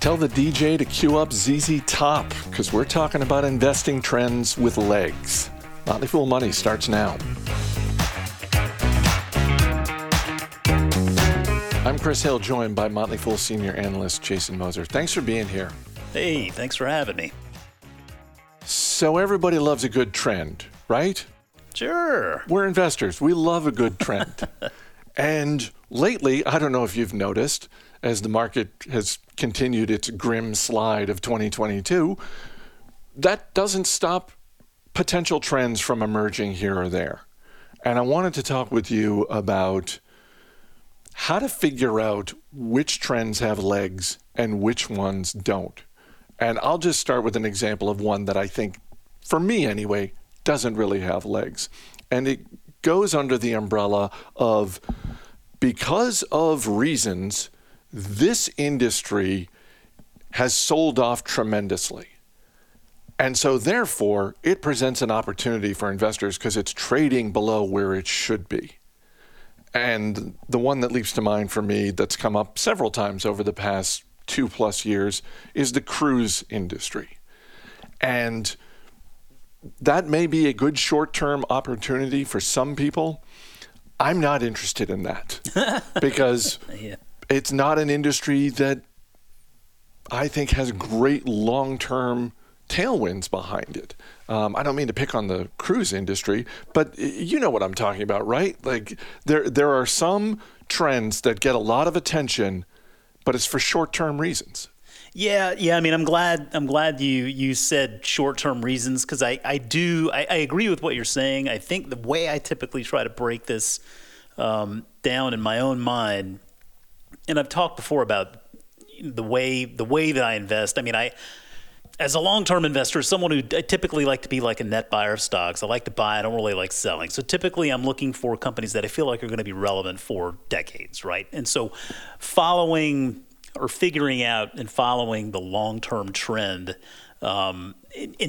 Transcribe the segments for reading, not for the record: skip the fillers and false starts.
Tell the DJ to cue up ZZ Top, because we're talking about investing trends with legs. Motley Fool Money starts now. I'm Chris Hill, joined by Motley Fool Senior Analyst Jason Moser. Thanks for being here. Hey, thanks for having me. So everybody loves a good trend, right? Sure. We're investors. We love a good trend. And lately, I don't know if you've noticed, as the market has continued its grim slide of 2022, that doesn't stop potential trends from emerging here or there. And I wanted to talk with you about how to figure out which trends have legs and which ones don't. And I'll just start with an example of one that I think, for me anyway, doesn't really have legs. And it goes under the umbrella of, because of reasons, this industry has sold off tremendously. And so therefore, it presents an opportunity for investors because it's trading below where it should be. And the one that leaps to mind for me that's come up several times over the past 2+ years is the cruise industry. And that may be a good short-term opportunity for some people. I'm not interested in that because it's not an industry that I think has great long-term tailwinds behind it. I don't mean to pick on the cruise industry, but you know what I'm talking about, right? Like there are some trends that get a lot of attention, but it's for short-term reasons. Yeah. I mean, I'm glad you said short-term reasons, because I agree with what you're saying. I think the way I typically try to break this down in my own mind, and I've talked before about the way that I invest. I mean, as a long-term investor, someone who I typically like to be like a net buyer of stocks. I like to buy. I don't really like selling. So typically I'm looking for companies that I feel like are going to be relevant for decades, right? And so figuring out and following the long-term trend and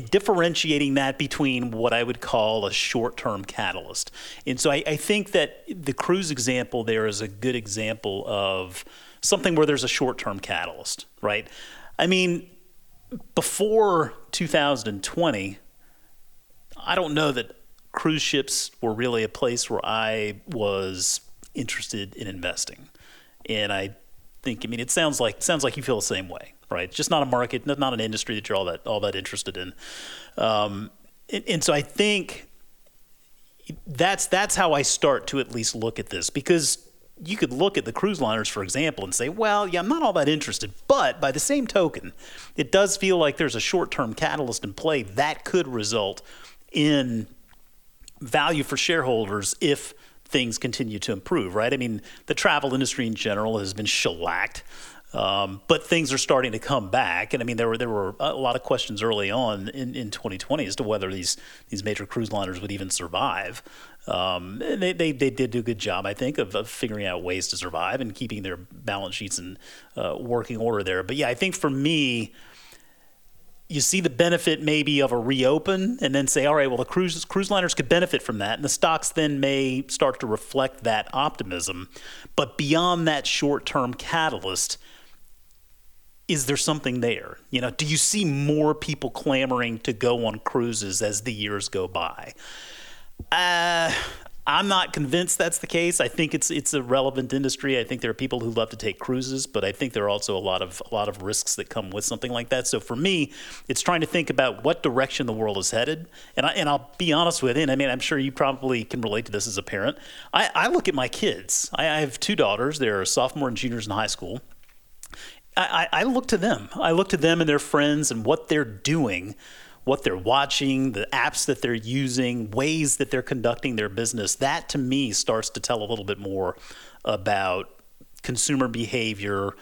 differentiating that between what I would call a short-term catalyst. And so I think that the cruise example there is a good example of something where there's a short-term catalyst, right? I mean, before 2020, I don't know that cruise ships were really a place where I was interested in investing. And I think, I mean, it sounds like you feel the same way, right? It's just not a market, not an industry that you're all that interested in. And so I think that's how I start to at least look at this, because you could look at the cruise liners, for example, and say, well, yeah, I'm not all that interested. But by the same token, it does feel like there's a short-term catalyst in play that could result in value for shareholders if things continue to improve, right? I mean, the travel industry in general has been shellacked, but things are starting to come back. And I mean, there were a lot of questions early on in 2020 as to whether these major cruise liners would even survive. And they did do a good job, I think, of figuring out ways to survive and keeping their balance sheets in working order there. But yeah, I think for me, you see the benefit maybe of a reopen and then say, all right, well, the cruise liners could benefit from that. And the stocks then may start to reflect that optimism. But beyond that short-term catalyst, is there something there? You know, do you see more people clamoring to go on cruises as the years go by? I'm not convinced that's the case. I think it's a relevant industry. I think there are people who love to take cruises, but I think there are also a lot of risks that come with something like that. So for me, it's trying to think about what direction the world is headed. And I'll be honest with you. And I mean, I'm sure you probably can relate to this as a parent. I look at my kids. I have two daughters. They're sophomore and juniors in high school. I look to them. I look to them and their friends and what they're doing, what they're watching, the apps that they're using, ways that they're conducting their business. That to me starts to tell a little bit more about consumer behavior,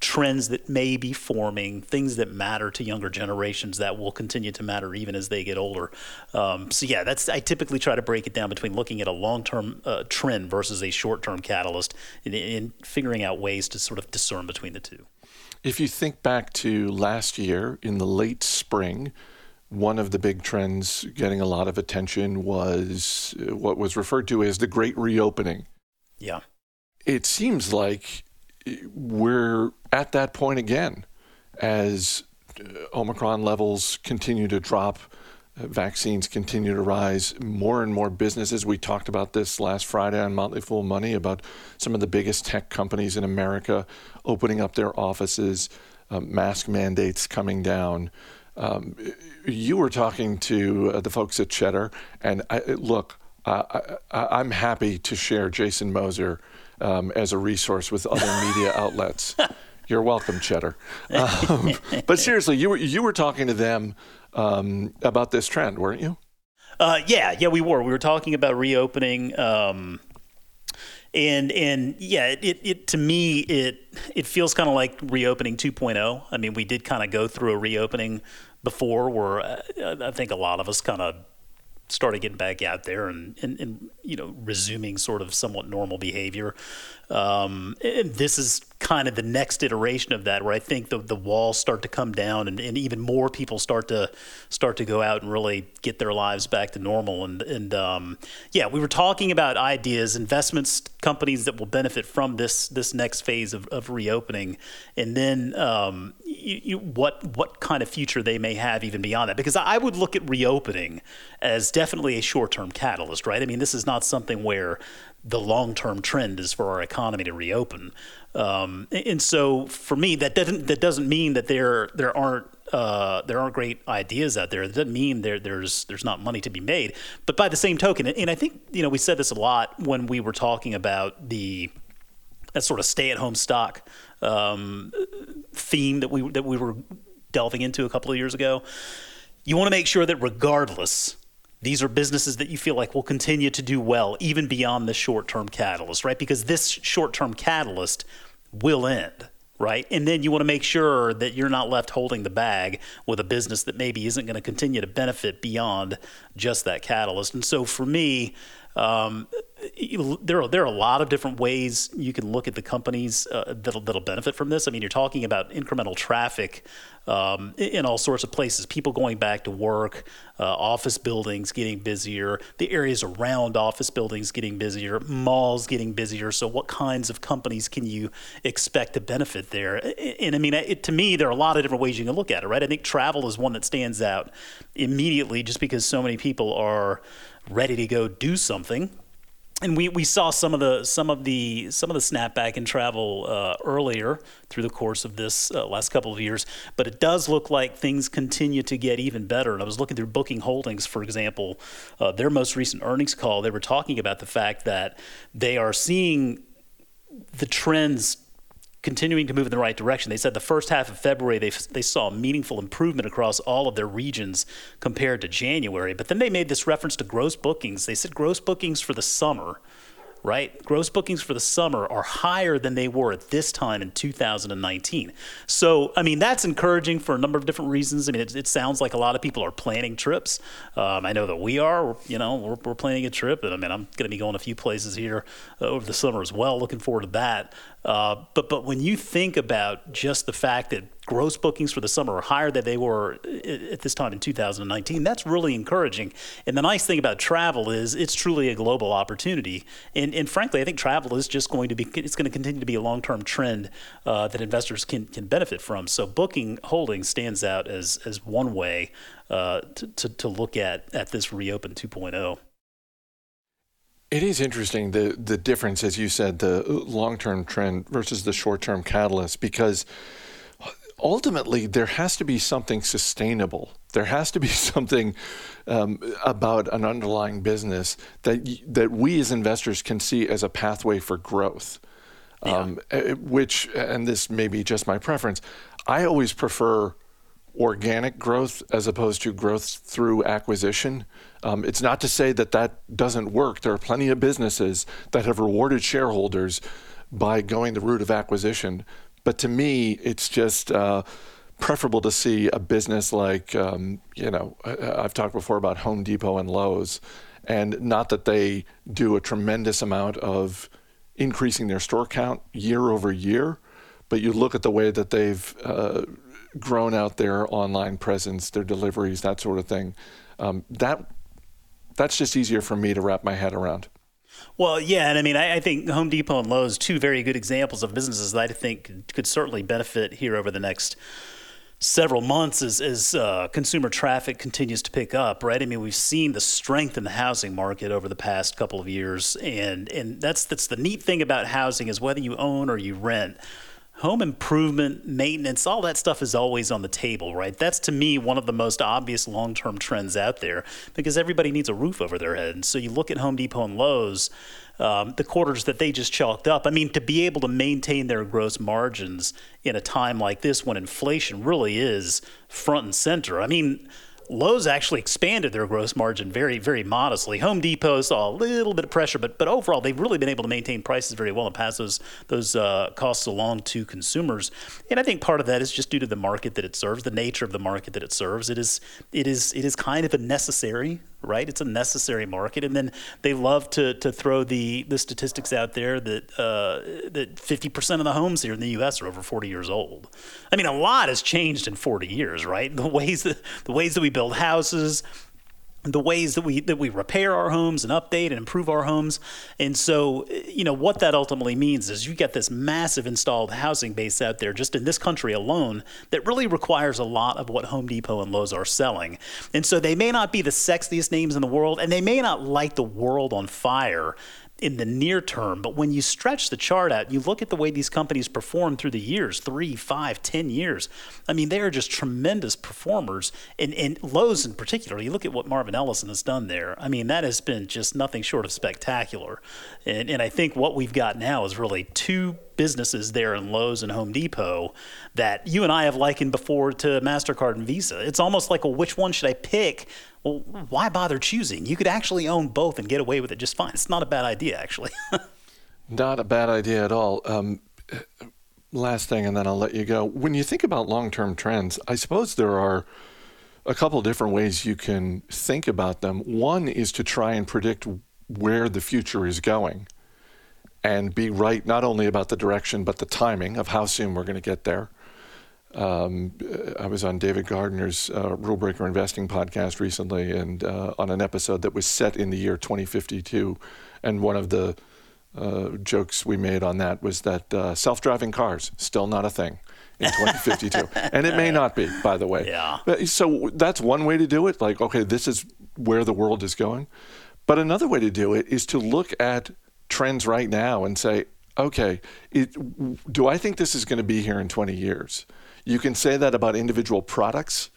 trends that may be forming, things that matter to younger generations that will continue to matter even as they get older. So yeah, I typically try to break it down between looking at a long-term trend versus a short-term catalyst and figuring out ways to sort of discern between the two. If you think back to last year in the late spring, one of the big trends getting a lot of attention was what was referred to as the Great Reopening. Yeah. It seems like we're at that point again. as Omicron levels continue to drop, vaccines continue to rise, more and more businesses. We talked about this last Friday on Motley Fool Money about some of the biggest tech companies in America opening up their offices, mask mandates coming down. You were talking to the folks at Cheddar, and I'm happy to share Jason Moser as a resource with other media outlets. You're welcome, Cheddar. But seriously, you were talking to them about this trend, weren't you? Yeah, we were. We were talking about reopening, it to me it feels kind of like reopening 2.0. I mean, we did kind of go through a reopening before, where I think a lot of us kind of started getting back out there and resuming sort of somewhat normal behavior. And this is kind of the next iteration of that, where I think the walls start to come down and even more people start to go out and really get their lives back to normal. And we were talking about ideas, investments, companies that will benefit from this next phase of reopening, and then what kind of future they may have even beyond that. Because I would look at reopening as definitely a short-term catalyst, right? I mean, this is not something where the long-term trend is for our economy to reopen, and so for me, that doesn't mean that there aren't great ideas out there. It doesn't mean there's not money to be made. But by the same token, and I think we said this a lot when we were talking about that sort of stay-at-home stock theme that we were delving into a couple of years ago. You want to make sure that regardless, these are businesses that you feel like will continue to do well, even beyond the short-term catalyst, right? Because this short-term catalyst will end, right? And then you want to make sure that you're not left holding the bag with a business that maybe isn't going to continue to benefit beyond just that catalyst. And so for me, there are a lot of different ways you can look at the companies that'll benefit from this. I mean, you're talking about incremental traffic in all sorts of places, people going back to work, office buildings getting busier, the areas around office buildings getting busier, malls getting busier. So what kinds of companies can you expect to benefit there? And I mean, to me, there are a lot of different ways you can look at it, right? I think travel is one that stands out immediately just because so many people are ready to go do something. And we saw some of the snapback in travel earlier through the course of this last couple of years, but it does look like things continue to get even better. And I was looking through Booking Holdings, for example, their most recent earnings call. They were talking about the fact that they are seeing the trends continuing to move in the right direction. They said the first half of February, they saw meaningful improvement across all of their regions compared to January. But then they made this reference to gross bookings. They said gross bookings for the summer, right? Gross bookings for the summer are higher than they were at this time in 2019. So, I mean, that's encouraging for a number of different reasons. I mean, it sounds like a lot of people are planning trips. I know that we are, we're planning a trip. And I mean, I'm going to be going a few places here over the summer as well. Looking forward to that. But when you think about just the fact that gross bookings for the summer are higher than they were at this time in 2019, that's really encouraging. And the nice thing about travel is it's truly a global opportunity. And frankly, I think travel is just going to continue to be a long-term trend that investors can benefit from. So Booking Holdings stands out as one way to look at this reopen 2.0. It is interesting, the difference, as you said, the long-term trend versus the short-term catalyst, because ultimately there has to be something sustainable. There has to be something about an underlying business that we as investors can see as a pathway for growth, which, and this may be just my preference, I always prefer organic growth as opposed to growth through acquisition. It's not to say that doesn't work. There are plenty of businesses that have rewarded shareholders by going the route of acquisition. But to me, it's just preferable to see a business like, I've talked before about Home Depot and Lowe's, and not that they do a tremendous amount of increasing their store count year over year, but you look at the way that they've grown out their online presence, their deliveries, that sort of thing. That's just easier for me to wrap my head around. Well, yeah, and I mean, I think Home Depot and Lowe's, two very good examples of businesses that I think could certainly benefit here over the next several months as consumer traffic continues to pick up, right? I mean, we've seen the strength in the housing market over the past couple of years. And that's the neat thing about housing is whether you own or you rent, home improvement, maintenance, all that stuff is always on the table, right? That's, to me, one of the most obvious long-term trends out there because everybody needs a roof over their head. And so you look at Home Depot and Lowe's, the quarters that they just chalked up. I mean, to be able to maintain their gross margins in a time like this when inflation really is front and center. I mean, Lowe's actually expanded their gross margin very, very modestly. Home Depot saw a little bit of pressure, but overall, they've really been able to maintain prices very well and pass those costs along to consumers. And I think part of that is just due to the market that it serves, the nature of the market that it serves. It is kind of a necessary, right? It's a necessary market. And then they love to throw the statistics out there that 50% of the homes here in the U.S. are over 40 years old. I mean, a lot has changed in 40 years, right? The ways that we build houses, the ways that we repair our homes and update and improve our homes. And so, you know, what that ultimately means is you get this massive installed housing base out there just in this country alone that really requires a lot of what Home Depot and Lowe's are selling. And so they may not be the sexiest names in the world, and they may not light the world on fire in the near term, but when you stretch the chart out, you look at the way these companies perform through the years, 3, 5, 10 years. I mean, they are just tremendous performers. And Lowe's in particular, you look at what Marvin Ellison has done there. I mean, that has been just nothing short of spectacular. And I think what we've got now is really two businesses there in Lowe's and Home Depot that you and I have likened before to MasterCard and Visa. It's almost like, well, which one should I pick? Well, why bother choosing? You could actually own both and get away with it just fine. It's not a bad idea, actually. Not a bad idea at all. Last thing, and then I'll let you go. When you think about long-term trends, I suppose there are a couple different ways you can think about them. One is to try and predict where the future is going and be right not only about the direction, but the timing of how soon we're going to get there. I was on David Gardner's Rule Breaker Investing podcast recently, and on an episode that was set in the year 2052. And one of the jokes we made on that was that self-driving cars, still not a thing in 2052. And it may not be, by the way. Yeah. So that's one way to do it. Like, okay, this is where the world is going. But another way to do it is to look at trends right now and say, okay, do I think this is going to be here in 20 years? You can say that about individual products.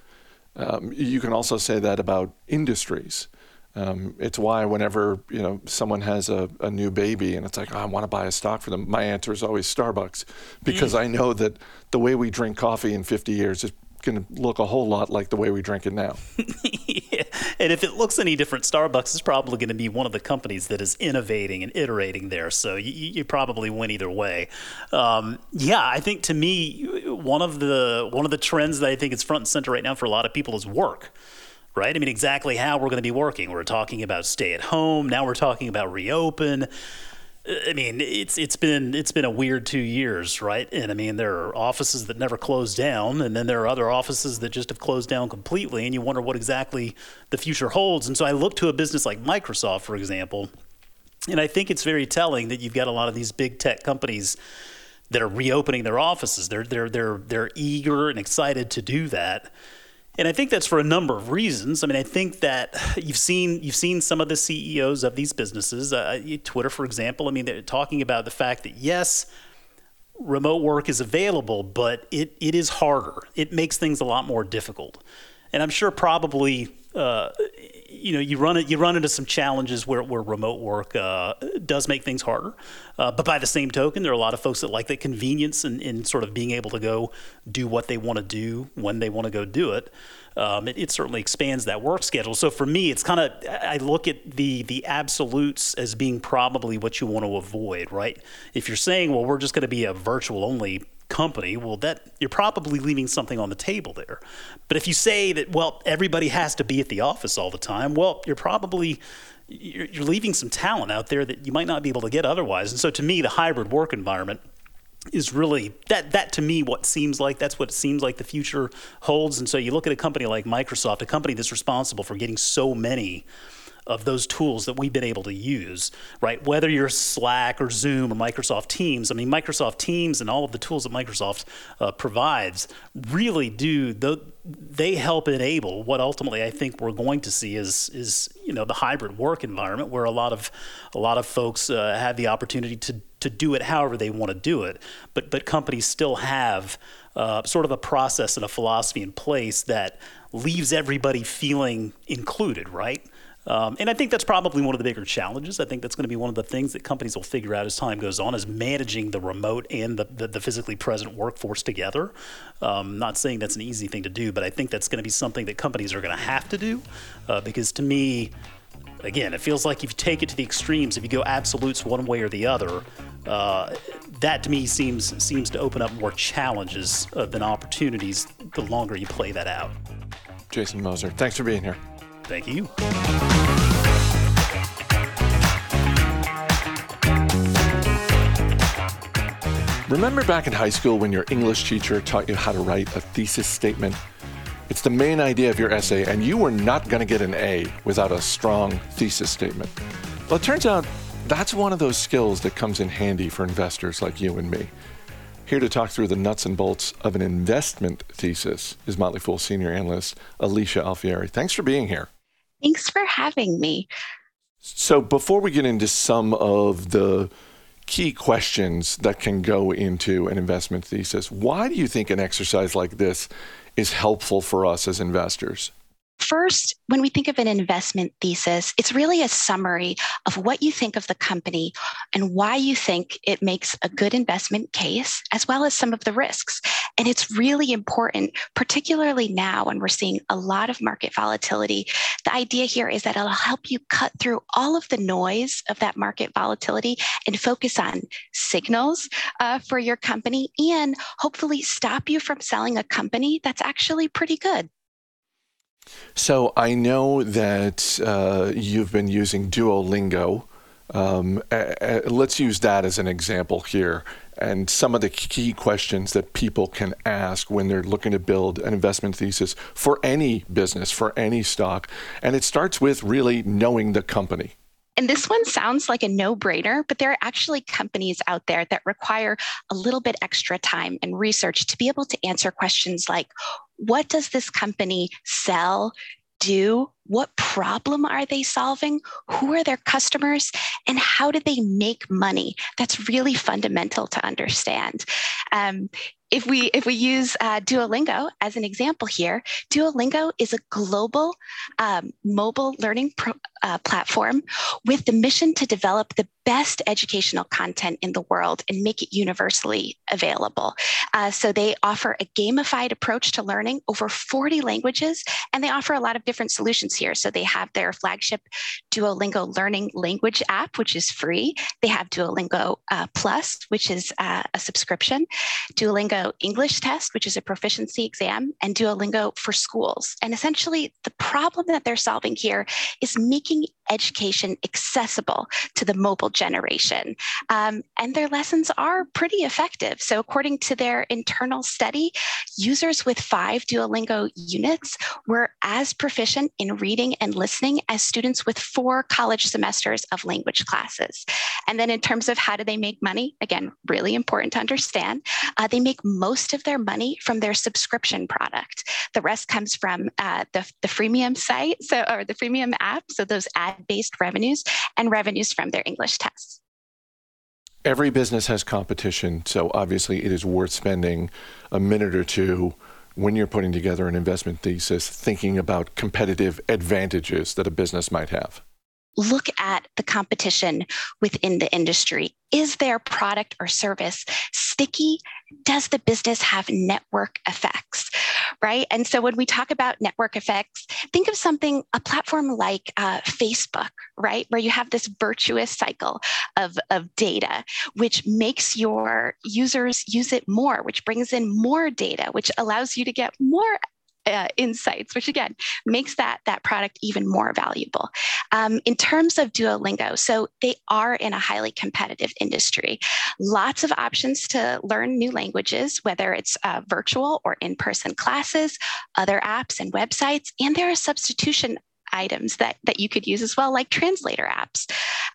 You can also say that about industries. It's why whenever someone has a new baby and it's like, oh, I want to buy a stock for them, my answer is always Starbucks, because I know that the way we drink coffee in 50 years is going to look a whole lot like the way we drink it now. Yeah. And if it looks any different, Starbucks is probably going to be one of the companies that is innovating and iterating there. So you probably win either way. I think to me, one of the trends that I think is front and center right now for a lot of people is work. Right? I mean, exactly how we're going to be working. We're talking about stay at home. Now we're talking about reopen. I mean, it's been a weird 2 years, right? And I mean, there are offices that never closed down, and then there are other offices that just have closed down completely, and you wonder what exactly the future holds. And so I look to a business like Microsoft, for example, and I think it's very telling that you've got a lot of these big tech companies that are reopening their offices. They're eager and excited to do that. And I think that's for a number of reasons. I mean, I think that you've seen some of the CEOs of these businesses, Twitter, for example. I mean, they're talking about the fact that, yes, remote work is available, but it is harder. It makes things a lot more difficult. And I'm sure probably you run into some challenges where remote work does make things harder. But by the same token, there are a lot of folks that like the convenience and sort of being able to go do what they want to do when they want to go do it. It certainly expands that work schedule. So for me, it's kind of, I look at the absolutes as being probably what you want to avoid, right? If you're saying, well, we're just going to be a virtual only company, well, that you're probably leaving something on the table there. But if you say that, well, everybody has to be at the office all the time, well, you're probably you're leaving some talent out there that you might not be able to get otherwise. And so to me, the hybrid work environment is really that to me what it seems like the future holds. And so you look at a company like Microsoft, a company that's responsible for getting so many of those tools that we've been able to use, right? Whether you're Slack or Zoom or Microsoft Teams, I mean, Microsoft Teams and all of the tools that Microsoft provides really do, they help enable what ultimately I think we're going to see is you know, the hybrid work environment where a lot of folks have the opportunity to do it however they want to do it, but companies still have sort of a process and a philosophy in place that leaves everybody feeling included, right? And I think that's probably one of the bigger challenges. I think that's going to be one of the things that companies will figure out as time goes on, is managing the remote and the physically present workforce together. Not saying that's an easy thing to do, but I think that's going to be something that companies are going to have to do because to me, again, it feels like if you take it to the extremes, if you go absolutes one way or the other, that to me seems to open up more challenges than opportunities the longer you play that out. Jason Moser, thanks for being here. Thank you. Remember back in high school when your English teacher taught you how to write a thesis statement? It's the main idea of your essay, and you were not going to get an A without a strong thesis statement. Well, it turns out that's one of those skills that comes in handy for investors like you and me. Here to talk through the nuts and bolts of an investment thesis is Motley Fool senior analyst Alicia Alfiere. Thanks for being here. Thanks for having me. So before we get into some of the key questions that can go into an investment thesis, why do you think an exercise like this is helpful for us as investors? First, when we think of an investment thesis, it's really a summary of what you think of the company and why you think it makes a good investment case, as well as some of the risks. And it's really important, particularly now when we're seeing a lot of market volatility. The idea here is that it'll help you cut through all of the noise of that market volatility and focus on signals for your company and hopefully stop you from selling a company that's actually pretty good. So I know that you've been using Duolingo. Let's use that as an example here. And some of the key questions that people can ask when they're looking to build an investment thesis for any business, for any stock. And it starts with really knowing the company. And this one sounds like a no-brainer, but there are actually companies out there that require a little bit extra time and research to be able to answer questions like, what does this company sell, do? What problem are they solving? Who are their customers? And how do they make money? That's really fundamental to understand. If we use Duolingo as an example here, Duolingo is a global mobile learning platform with the mission to develop the best educational content in the world and make it universally available. So they offer a gamified approach to learning over 40 languages, and they offer a lot of different solutions here. So they have their flagship Duolingo Learning Language app, which is free. They have Duolingo Plus, which is a subscription. Duolingo English Test, which is a proficiency exam, and Duolingo for Schools. And essentially, the problem that they're solving here is making education accessible to the mobile generation. And their lessons are pretty effective. So according to their internal study, users with 5 Duolingo units were as proficient in reading and listening as students with 4 college semesters of language classes. And then in terms of how do they make money, again, really important to understand, they make most of their money from their subscription product. The rest comes from the freemium site, or the freemium app, so those ad-based revenues and revenues from their English tests. Every business has competition, so obviously it is worth spending a minute or two when you're putting together an investment thesis thinking about competitive advantages that a business might have. Look at the competition within the industry. Is their product or service sticky? Does the business have network effects, right? And so when we talk about network effects, think of a platform like Facebook, right? Where you have this virtuous cycle of data, which makes your users use it more, which brings in more data, which allows you to get more insights, which again, makes that product even more valuable. In terms of Duolingo, so they are in a highly competitive industry. Lots of options to learn new languages, whether it's virtual or in-person classes, other apps and websites, and there are substitution items that you could use as well, like translator apps.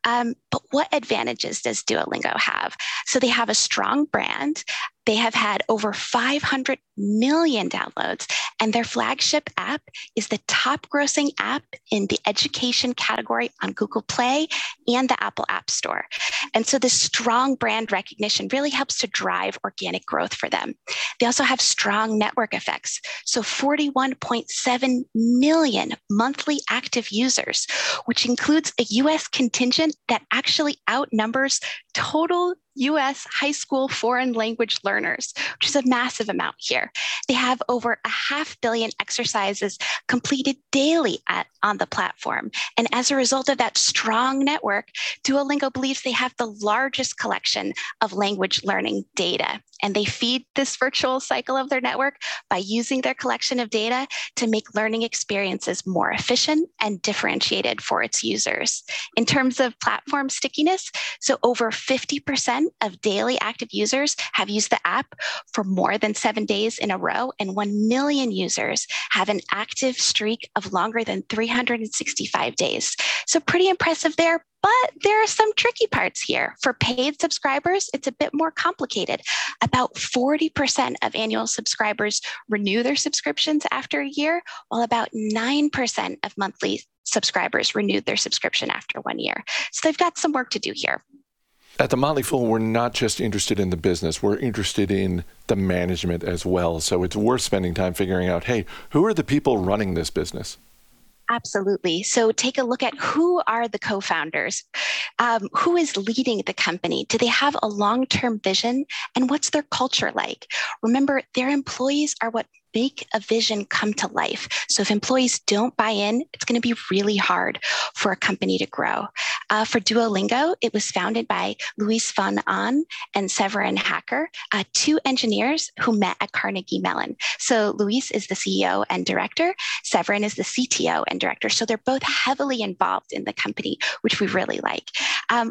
But what advantages does Duolingo have? So they have a strong brand. They have had over 500 million downloads, and their flagship app is the top grossing app in the education category on Google Play and the Apple App Store. And so this strong brand recognition really helps to drive organic growth for them. They also have strong network effects. So 41.7 million monthly active users, which includes a US contingent that actually outnumbers total US high school foreign language learners, which is a massive amount here. They have over 500 million exercises completed daily on the platform. And as a result of that strong network, Duolingo believes they have the largest collection of language learning data. And they feed this virtual cycle of their network by using their collection of data to make learning experiences more efficient and differentiated for its users. In terms of platform stickiness, so over 50% of daily active users have used the app for more than 7 days in a row, and 1 million users have an active streak of longer than 365 days. So pretty impressive there, but there are some tricky parts here. For paid subscribers, it's a bit more complicated. About 40% of annual subscribers renew their subscriptions after a year, while about 9% of monthly subscribers renewed their subscription after 1 year. So they've got some work to do here. At The Motley Fool, we're not just interested in the business, we're interested in the management as well. So it's worth spending time figuring out, hey, who are the people running this business? Absolutely. So take a look at who are the co-founders, who is leading the company? Do they have a long-term vision? And what's their culture like? Remember, their employees are what make a vision come to life. So if employees don't buy in, it's going to be really hard for a company to grow. For Duolingo, it was founded by Luis von Ahn and Severin Hacker, two engineers who met at Carnegie Mellon. So Luis is the CEO and director. Severin is the CTO and director. So they're both heavily involved in the company, which we really like.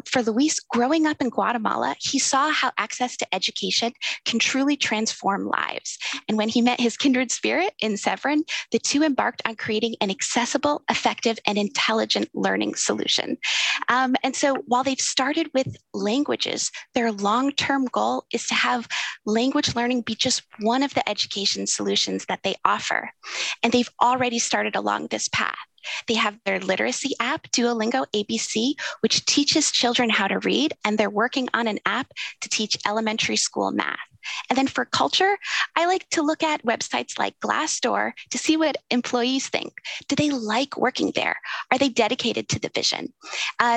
For Luis, growing up in Guatemala, he saw how access to education can truly transform lives. And when he met his kindred spirit in Severin, the two embarked on creating an accessible, effective, and intelligent learning solution. And so while they've started with languages, their long-term goal is to have language learning be just one of the education solutions that they offer. And they've already started along this path. They have their literacy app, Duolingo ABC, which teaches children how to read, and they're working on an app to teach elementary school math. And then for culture, I like to look at websites like Glassdoor to see what employees think. Do they like working there? Are they dedicated to the vision?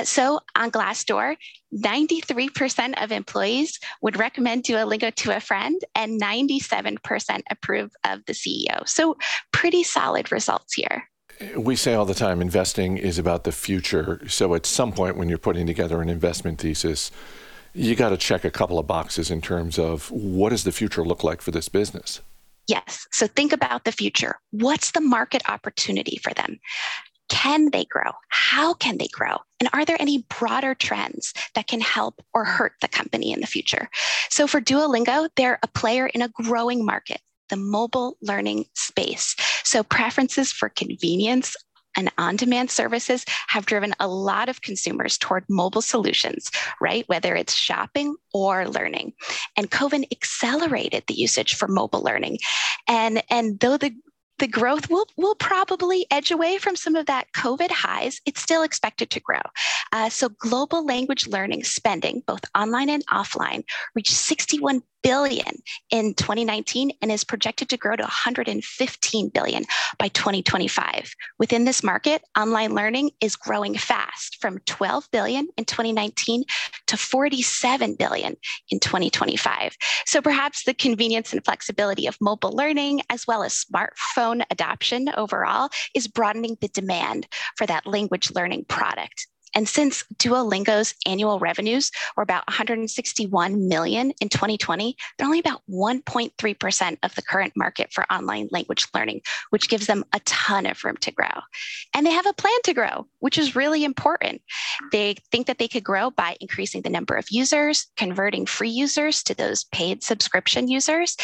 So on Glassdoor, 93% of employees would recommend Duolingo to a friend, and 97% approve of the CEO. So pretty solid results here. We say all the time, investing is about the future. So at some point when you're putting together an investment thesis, you got to check a couple of boxes in terms of what does the future look like for this business? Yes. So think about the future. What's the market opportunity for them? Can they grow? How can they grow? And are there any broader trends that can help or hurt the company in the future? So for Duolingo, they're a player in a growing market, the mobile learning space. So preferences for convenience and on-demand services have driven a lot of consumers toward mobile solutions, right? Whether it's shopping or learning. And COVID accelerated the usage for mobile learning. And though the growth will probably edge away from some of that COVID highs, it's still expected to grow. So global language learning spending, both online and offline, reached $61 billion in 2019 and is projected to grow to $115 billion by 2025. Within this market, online learning is growing fast, from $12 billion in 2019 to $47 billion in 2025. So perhaps the convenience and flexibility of mobile learning, as well as smartphone adoption overall, is broadening the demand for that language learning product. And since Duolingo's annual revenues were about $161 million in 2020, they're only about 1.3% of the current market for online language learning, which gives them a ton of room to grow. And they have a plan to grow, which is really important. They think that they could grow by increasing the number of users, converting free users to those paid subscription users,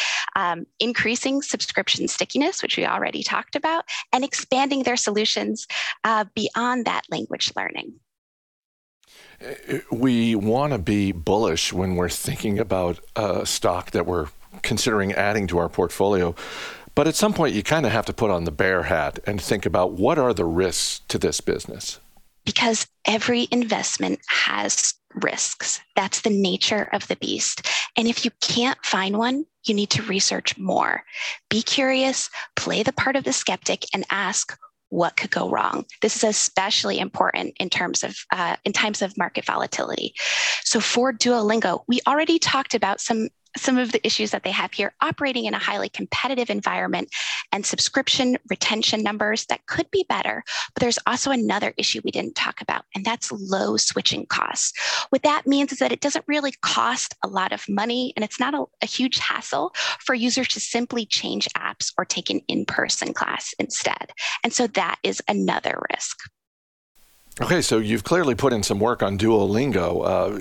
increasing subscription stickiness, which we already talked about, and expanding their solutions beyond that language learning. We want to be bullish when we're thinking about a stock that we're considering adding to our portfolio. But at some point, you kind of have to put on the bear hat and think about what are the risks to this business? Because every investment has risks. That's the nature of the beast. And if you can't find one, you need to research more. Be curious, play the part of the skeptic, and ask, what could go wrong? This is especially important in times of market volatility. So for Duolingo, we already talked about some of the issues that they have here, operating in a highly competitive environment and subscription retention numbers that could be better. But there's also another issue we didn't talk about, and that's low switching costs. What that means is that it doesn't really cost a lot of money, and it's not a huge hassle for users to simply change apps or take an in-person class instead. And so that is another risk. Okay, so you've clearly put in some work on Duolingo.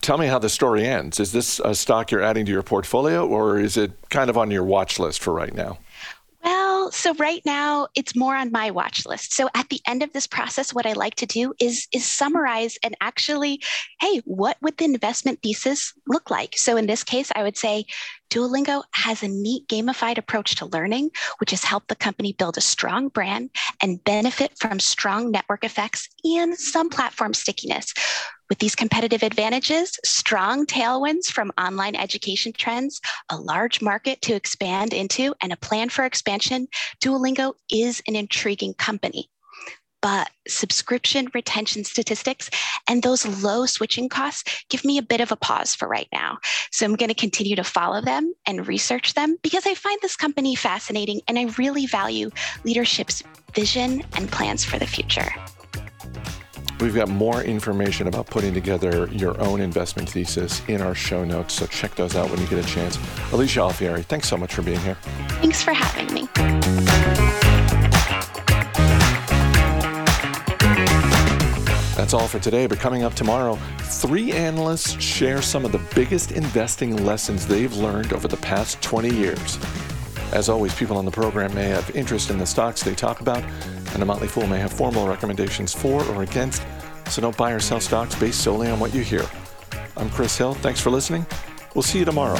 Tell me how the story ends. Is this a stock you're adding to your portfolio, or is it kind of on your watch list for right now? Well, so right now it's more on my watch list. So at the end of this process, what I like to do is summarize and actually, hey, what would the investment thesis look like? So in this case, I would say Duolingo has a neat gamified approach to learning, which has helped the company build a strong brand and benefit from strong network effects and some platform stickiness. With these competitive advantages, strong tailwinds from online education trends, a large market to expand into, and a plan for expansion, Duolingo is an intriguing company. But subscription retention statistics and those low switching costs give me a bit of a pause for right now. So I'm going to continue to follow them and research them because I find this company fascinating and I really value leadership's vision and plans for the future. We've got more information about putting together your own investment thesis in our show notes, so check those out when you get a chance. Alicia Alfiere, thanks so much for being here. Thanks for having me. That's all for today, but coming up tomorrow, three analysts share some of the biggest investing lessons they've learned over the past 20 years. As always, people on the program may have interest in the stocks they talk about, and the Motley Fool may have formal recommendations for or against, so don't buy or sell stocks based solely on what you hear. I'm Chris Hill. Thanks for listening. We'll see you tomorrow.